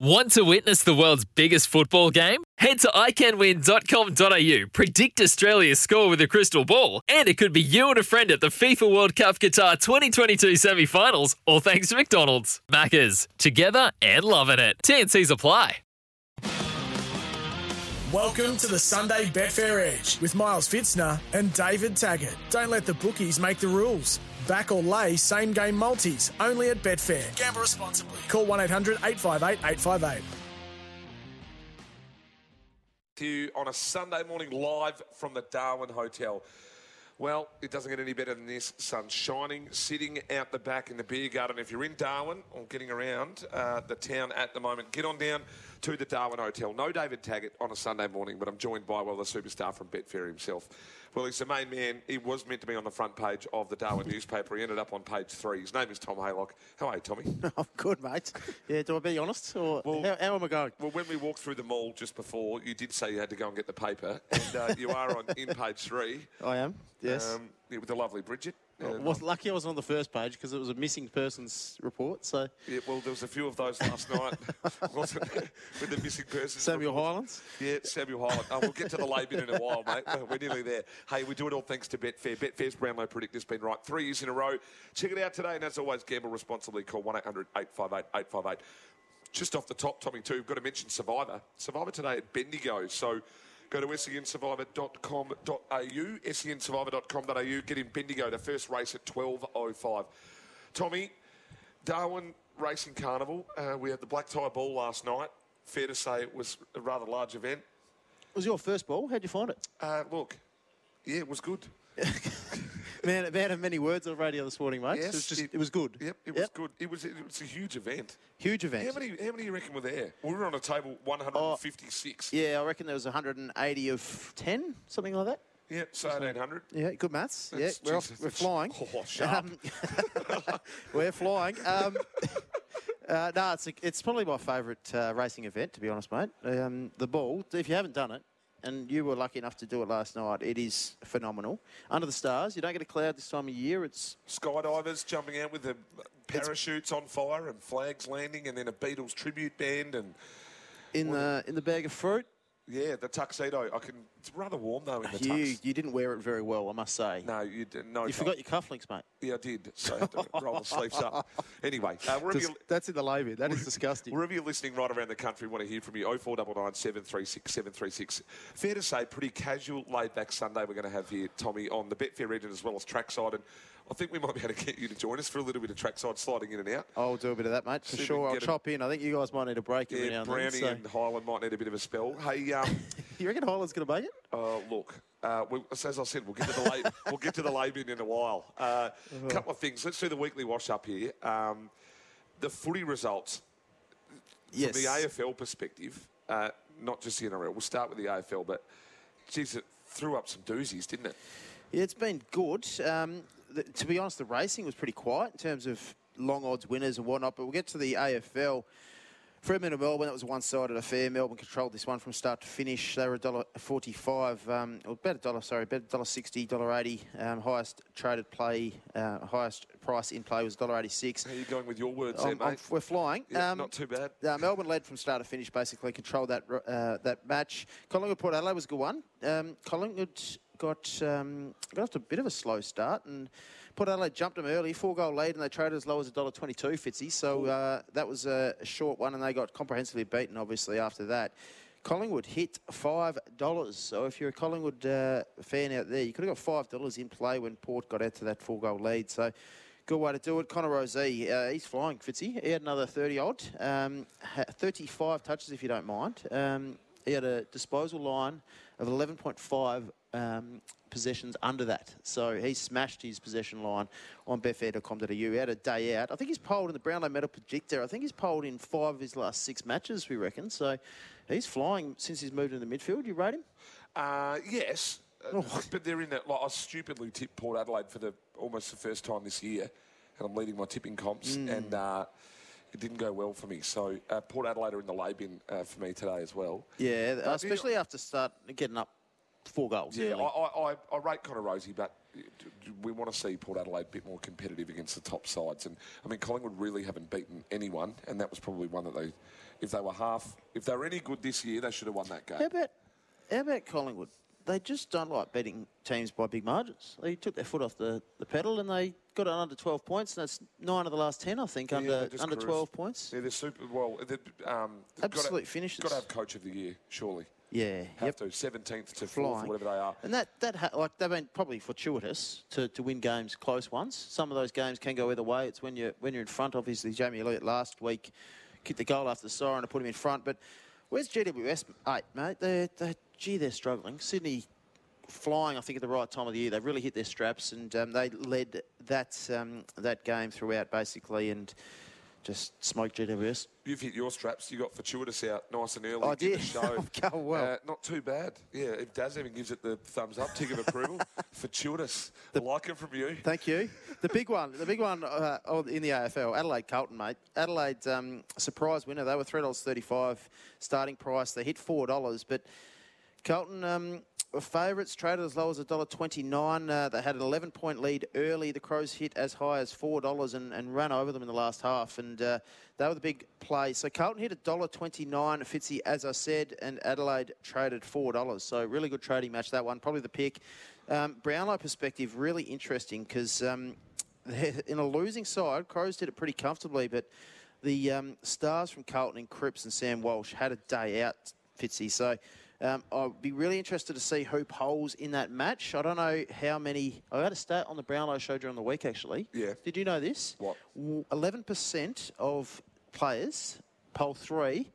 Want to witness the world's biggest football game? Head to iCanWin.com.au, predict Australia's score with a crystal ball, and it could be you and a friend at the FIFA World Cup Qatar 2022 semi-finals, all thanks to McDonald's. Maccas, together and loving it. TNCs apply. Welcome to the Sunday Betfair Edge with Miles Fitzner and David Taggart. Don't let the bookies make the rules. Back or lay, same game multis, only at Betfair. Gamble responsibly. Call 1-800-858-858. To you on a Sunday morning live from the Darwin Hotel. Well, it doesn't get any better than this. Sun shining, sitting out the back in the beer garden. If you're in Darwin or getting around the town at the moment, get on down to the Darwin Hotel. No David Taggart on a Sunday morning, but I'm joined by, well, the superstar from Betfair himself. Well, he's the main man. He was meant to be on the front page of the Darwin newspaper. He ended up on page 3. His name is Tom Haylock. How are you, Tommy? I'm good, mate. Yeah, do I be honest? Or well, how am I going? Well, when we walked through the mall just before, you did say you had to go and get the paper, and you are on in page 3. I am, yes. Yeah, with the lovely Bridget. Well, was lucky I wasn't on the first page because it was a missing persons report. So yeah, well, there was a few of those last night, wasn't there, with the missing persons. Samuel Highlands? Yeah, Samuel Highlands. Oh, we'll get to the lay bin in a while, mate. We're nearly there. Hey, we do it all thanks to Betfair. Betfair's Brownlow Predictor's been right 3 years in a row. Check it out today, and as always, gamble responsibly. Call 1-800-858-858. Just off the top, Tommy, too, we've got to mention Survivor. Survivor today at Bendigo. So go to sensurvivor.com.au, sensurvivor.com.au, get in Bendigo, the first race at 12.05. Tommy, Darwin Racing Carnival, we had the black tie ball last night. Fair to say it was a rather large event. It was your first ball. How'd you find it? Look, yeah, it was good. Man of many words on the radio this morning, mate. Yes, it was good. Yep, was good. It was a huge event. Huge event. How many do you reckon were there? We were on a table 156. Yeah, I reckon there was 180 of 10, something like that. Yeah, so 1,800. Yeah, good maths. That's, yeah, we're flying. Oh, sharp. We're flying. It's probably my favourite racing event, to be honest, mate. The ball, if you haven't done it, and you were lucky enough to do it last night. It is phenomenal. Under the stars, you don't get a cloud this time of year. It's skydivers jumping out with the parachutes on fire and flags landing, and then a Beatles tribute band and in the bag of fruit. Yeah, the tuxedo. It's rather warm though in the tux. You didn't wear it very well, I must say. No, you didn't. No, you forgot your cufflinks, mate. Yeah, I did. So I had to roll the sleeves up. Anyway, that's in the lay bin. That is disgusting. Wherever you're listening, right around the country, we want to hear from you. 0499 736 736. Fair to say, pretty casual, laid back Sunday we're going to have here, Tommy, on the Betfair region as well as trackside, and I think we might be able to get you to join us for a little bit of trackside sliding in and out. I'll do a bit of that, mate, for sure. I'll chop in. I think you guys might need a break every now and then. Brownie and Highland might need a bit of a spell. Hey, you reckon Highland's going to make it? Look, as I said, we'll get to the lay bin in a while. A couple of things. Let's do the weekly wash-up here. The footy results, yes, from the AFL perspective, not just the NRL. We'll start with the AFL, but, geez, it threw up some doozies, didn't it? Yeah, it's been good. To be honest, the racing was pretty quiet in terms of long odds winners and whatnot, but we'll get to the AFL. Fremantle Melbourne, that was a one-sided affair. Melbourne controlled this one from start to finish. They were $1.45, about $1.60, $1.80. Highest traded play, highest price in play was $1.86. How are you going with your words there, mate? We're flying. Yeah, not too bad. Melbourne led from start to finish, basically controlled that match. Collingwood Port Adelaide was a good one. Collingwood got off to a bit of a slow start, and Port Adelaide jumped them early, 4-goal lead, and they traded as low as $1.22, Fitzy. So that was a short one, and they got comprehensively beaten, obviously, after that. Collingwood hit $5. So if you're a Collingwood fan out there, you could have got $5 in play when Port got out to that 4-goal lead. So good way to do it. Connor Rozee, he's flying, Fitzy. He had another 30-odd, 35 touches if you don't mind. He had a disposal line of 11.5 possessions under that. So he smashed his possession line on betfair.com.au. He had a day out. I think he's polled in the Brownlow Medal Predictor. I think he's polled in 5 of his last 6 matches, we reckon. So he's flying since he's moved into the midfield. You rate him? Yes. But they're in that. Like, I stupidly tipped Port Adelaide for almost the first time this year, and I'm leading my tipping comps. And it didn't go well for me. So Port Adelaide are in the lay bin for me today as well. Yeah, but especially after start getting up 4 goals. Yeah, really. I rate Connor Rozee, but we want to see Port Adelaide a bit more competitive against the top sides. And, I mean, Collingwood really haven't beaten anyone, and that was probably one that they, if they were any good this year, they should have won that game. How about Collingwood? They just don't like beating teams by big margins. They took their foot off the pedal and they got it under 12 points, and that's 9 of the last 10, I think, under 12 points. Yeah, they're super... Well, absolute finishes. Got to have coach of the year, surely. Yeah. Have to, 17th to 4th, whatever they are. And they've been probably fortuitous to win games, close ones. Some of those games can go either way. It's when you're in front. Obviously, Jamie Elliott last week kicked the goal after the siren to put him in front. But where's GWS, 8, mate? They're struggling. Sydney flying, I think, at the right time of the year. They really hit their straps, and they led that game throughout, basically, and just smoked GWS. You've hit your straps. You got fortuitous out nice and early. I did. Go well. Not too bad. Yeah, if Daz even gives it the thumbs up, tick of approval. Fortuitous. I like it from you. Thank you. The big one in the AFL, Adelaide Carlton, mate. Adelaide, surprise winner. They were $3.35 starting price. They hit $4, but Carlton were favourites, traded as low as $1.29. They had an 11-point lead early. The Crows hit as high as $4 and ran over them in the last half, and they were the big play. So Carlton hit $1.29, Fitzy, as I said, and Adelaide traded $4. So really good trading match, that one. Probably the pick. Brownlow perspective, really interesting, because in a losing side, Crows did it pretty comfortably, but the stars from Carlton and Cripps and Sam Walsh had a day out, Fitzy. So... I'll be really interested to see who polls in that match. I don't know how many... I had a stat on the Brownlow show during the week, actually. Yeah. Did you know this? What? 11% of players poll 3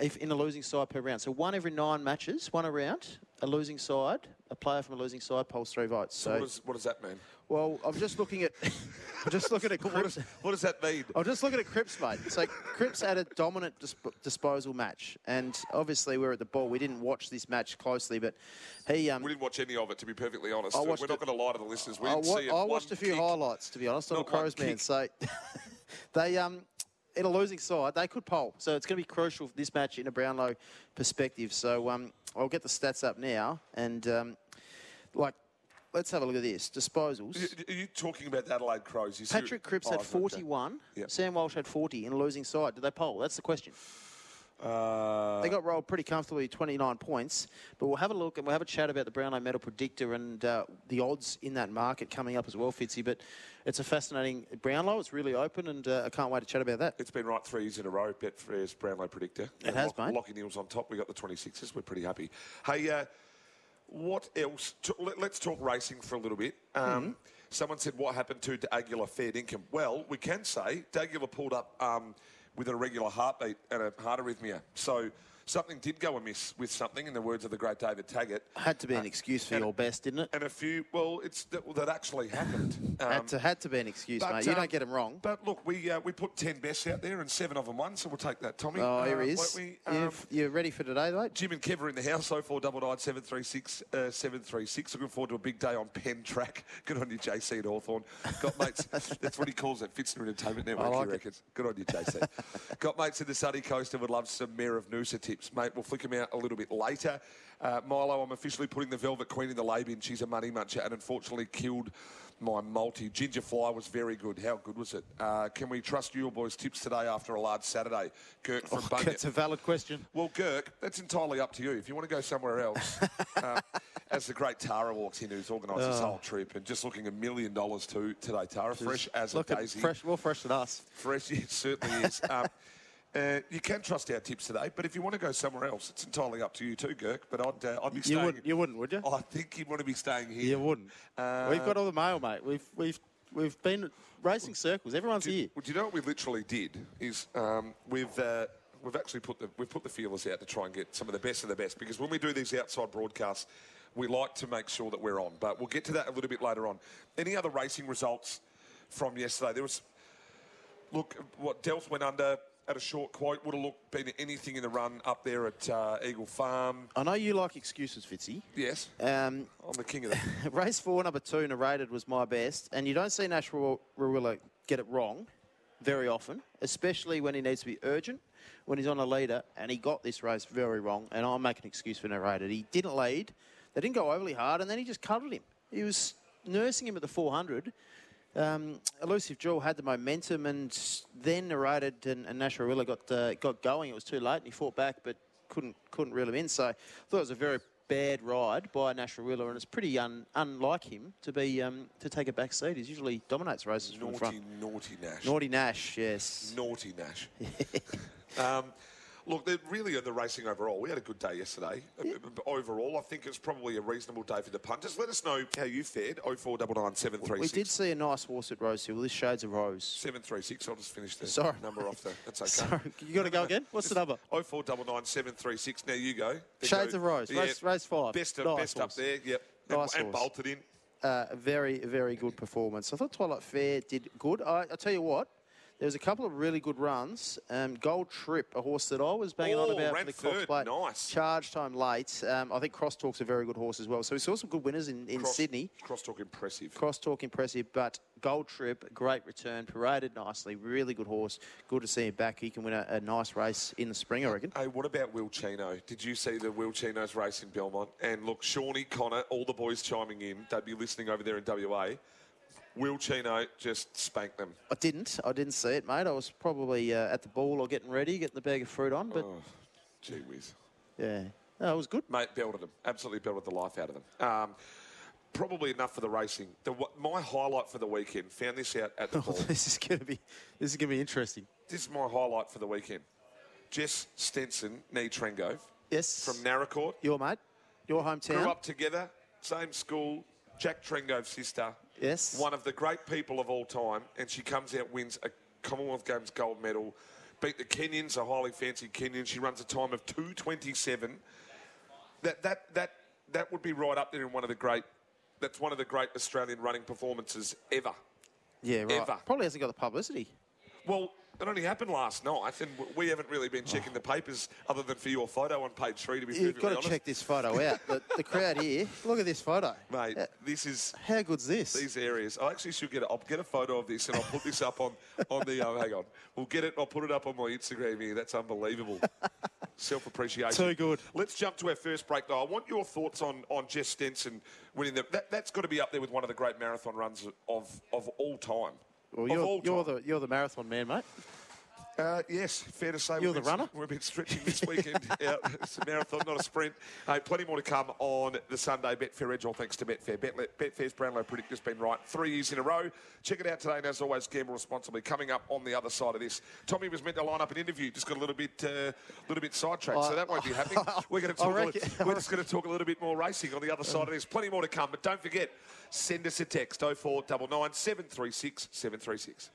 if in a losing side per round. So 1 every 9 matches, 1 a round, a losing side, a player from a losing side polls 3 votes. So what does that mean? Well, I'm just looking at... I'm just looking at Cripps. What does that mean? I'm just looking at Cripps, mate. So Cripps had a dominant disposal match, and obviously we're at the ball. We didn't watch this match closely, but he... we didn't watch any of it, to be perfectly honest. We're not going to lie to the listeners. We didn't see it. I watched a few highlights, to be honest. I'm a Crows man, so they... in a losing side, they could poll. So it's going to be crucial for this match in a Brownlow perspective. So I'll get the stats up now, and let's have a look at this. Disposals. Are you talking about the Adelaide Crows? Patrick Cripps had 41. Yep. Sam Walsh had 40 in a losing side. Did they poll? That's the question. They got rolled pretty comfortably, 29 points. But we'll have a look and we'll have a chat about the Brownlow Medal Predictor and the odds in that market coming up as well, Fitzy. But it's a fascinating Brownlow. It's really open, and I can't wait to chat about that. It's been right 3 years in a row, Betfair's Brownlow Predictor. It has, mate. Lockie Neal's on top. We got the 26s. We're pretty happy. Hey, what else? Let's talk racing for a little bit. Someone said, what happened to De Aguilar fared income? Well, we can say De Aguilar pulled up... with an irregular heartbeat and a heart arrhythmia. So something did go amiss with something, in the words of the great David Taggart. Had to be an excuse for your best, didn't it? And a few... Well, that actually happened. Had to be an excuse, mate. You don't get them wrong. But, look, we put 10 bests out there and 7 of them won, so we'll take that, Tommy. Oh, here he is. You're ready for today, mate? Jim and Kev are in the house, 0499 736 736. Looking forward to a big day on Penn Track. Good on you, JC and Hawthorne. Got mates... That's what he calls it, Fitzner Entertainment Network, I like it. Good on you, JC. Got mates in the sunny coast and would love some Mayor of Noosa tips, mate. We'll flick them out a little bit later. Milo, I'm officially putting the Velvet Queen in the lay bin. She's a money muncher and unfortunately killed my multi. Ginger Fly was very good. How good was it? Can we trust your boys' tips today after a large Saturday? Girk from Bunga. That's a valid question. Well, Girk, that's entirely up to you. If you want to go somewhere else, as the great Tara walks in, who's organised this whole trip and just looking $1 million too today, Tara. Fresh as a daisy. Fresh, more fresh than us. Fresh, it certainly is. You can trust our tips today, but if you want to go somewhere else, it's entirely up to you too, Girk. But I'd be staying... You wouldn't, would you? I think you'd want to be staying here. You wouldn't. We've got all the mail, mate. We've been racing circles. Everyone's here. Well, do you know what we literally did? Is we've actually put the feelers out to try and get some of the best, because when we do these outside broadcasts, we like to make sure that we're on. But we'll get to that a little bit later on. Any other racing results from yesterday? There was... Look, what Delft went under... At a short quote, would have been anything in the run up there at Eagle Farm. I know you like excuses, Fitzy. Yes. I'm the king of that. Race 4, number 2, Narrated, was my best. And you don't see Nash Rawiller get it wrong very often, especially when he needs to be urgent, when he's on a leader, and he got this race very wrong, and I'll make an excuse for Narrated. He didn't lead, they didn't go overly hard, and then he just cuddled him. He was nursing him at the 400. Elusive Jewel had the momentum, and then Narrated and Nash Rawiller got going. It was too late, and he fought back, but couldn't reel him in. So I thought it was a very bad ride by Nash Rawiller, and it's pretty unlike him to be to take a back seat. He usually dominates races from the front. Naughty Nash. Naughty Nash, yes. Naughty Nash. Look, they're really in the racing overall. We had a good day yesterday. Yeah. Overall, I think it's probably a reasonable day for the punters. Let us know how you fared. 0499 736. We did see a nice horse at Rosehill. Well, this shades of rose. 736. I'll just finish the number off there. That's okay. Sorry. You got to go again? What's the number? 0499 736. Now you go. Shades of rose. Yeah. Race 5. Best, nice best up there. Yep. Nice and bolted in. Very, very good performance. I thought Twilight Fair did good. I tell you what. There was a couple of really good runs. Gold Trip, a horse that I was banging on about for the Cox Plate. Nice. Charge time late. I think Crosstalk's a very good horse as well. So we saw some good winners in Sydney. Crosstalk impressive. Crosstalk impressive, but Gold Trip, great return, paraded nicely, really good horse. Good to see him back. He can win a nice race in the spring, I reckon. Hey, what about Will Chino? Did you see the Will Chino's race in Belmont? And look, Shawnee, Connor, all the boys chiming in. They'd be listening over there in WA. Will Chino just spank them? I didn't see it, mate. I was probably at the ball or getting ready, getting the bag of fruit on. But gee whiz. Yeah. No, it was good. Mate, belted them. Absolutely belted the life out of them. Probably enough for the racing. My highlight for the weekend, found this out at the ball. This is gonna be interesting. This is my highlight for the weekend. Jess Stenson, nee Trengove. Yes. From Narracourt. Your mate. Your hometown. Grew up together, same school. Jack Trengove's sister. Yes. One of the great people of all time. And she comes out, wins a Commonwealth Games gold medal, beat the Kenyans, a highly fancied Kenyan. She runs a time of 2:27. That would be right up there in one of the great Australian running performances ever. Yeah, right. Ever. Probably hasn't got the publicity. Well, it only happened last night, and we haven't really been checking the papers other than for your photo on page 3, to be perfectly honest. You've got to check this photo out. The crowd here, look at this photo. Mate, this is... How good's this? These areas. I actually should I'll get a photo of this, and I'll put this up on the... hang on. We'll get it, I'll put it up on my Instagram here. That's unbelievable. Self-appreciation. Too good. Let's jump to our first break, though. I want your thoughts on Jess Stenson winning the... That's got to be up there with one of the great marathon runs of all time. Well, you're the marathon man, mate. Yes, fair to say. You're the runner? We've been stretching this weekend out. It's a marathon, not a sprint. Plenty more to come on the Sunday Betfair Edge, all thanks to Betfair. Betfair's Brownlow Predictor's been right 3 years in a row. Check it out today, and as always, gamble responsibly. Coming up on the other side of this, Tommy was meant to line up an interview, just got a little bit sidetracked, so that won't be happening. We're just going to talk a little bit more racing on the other side of this. Plenty more to come, but don't forget, send us a text, 0499 736 736.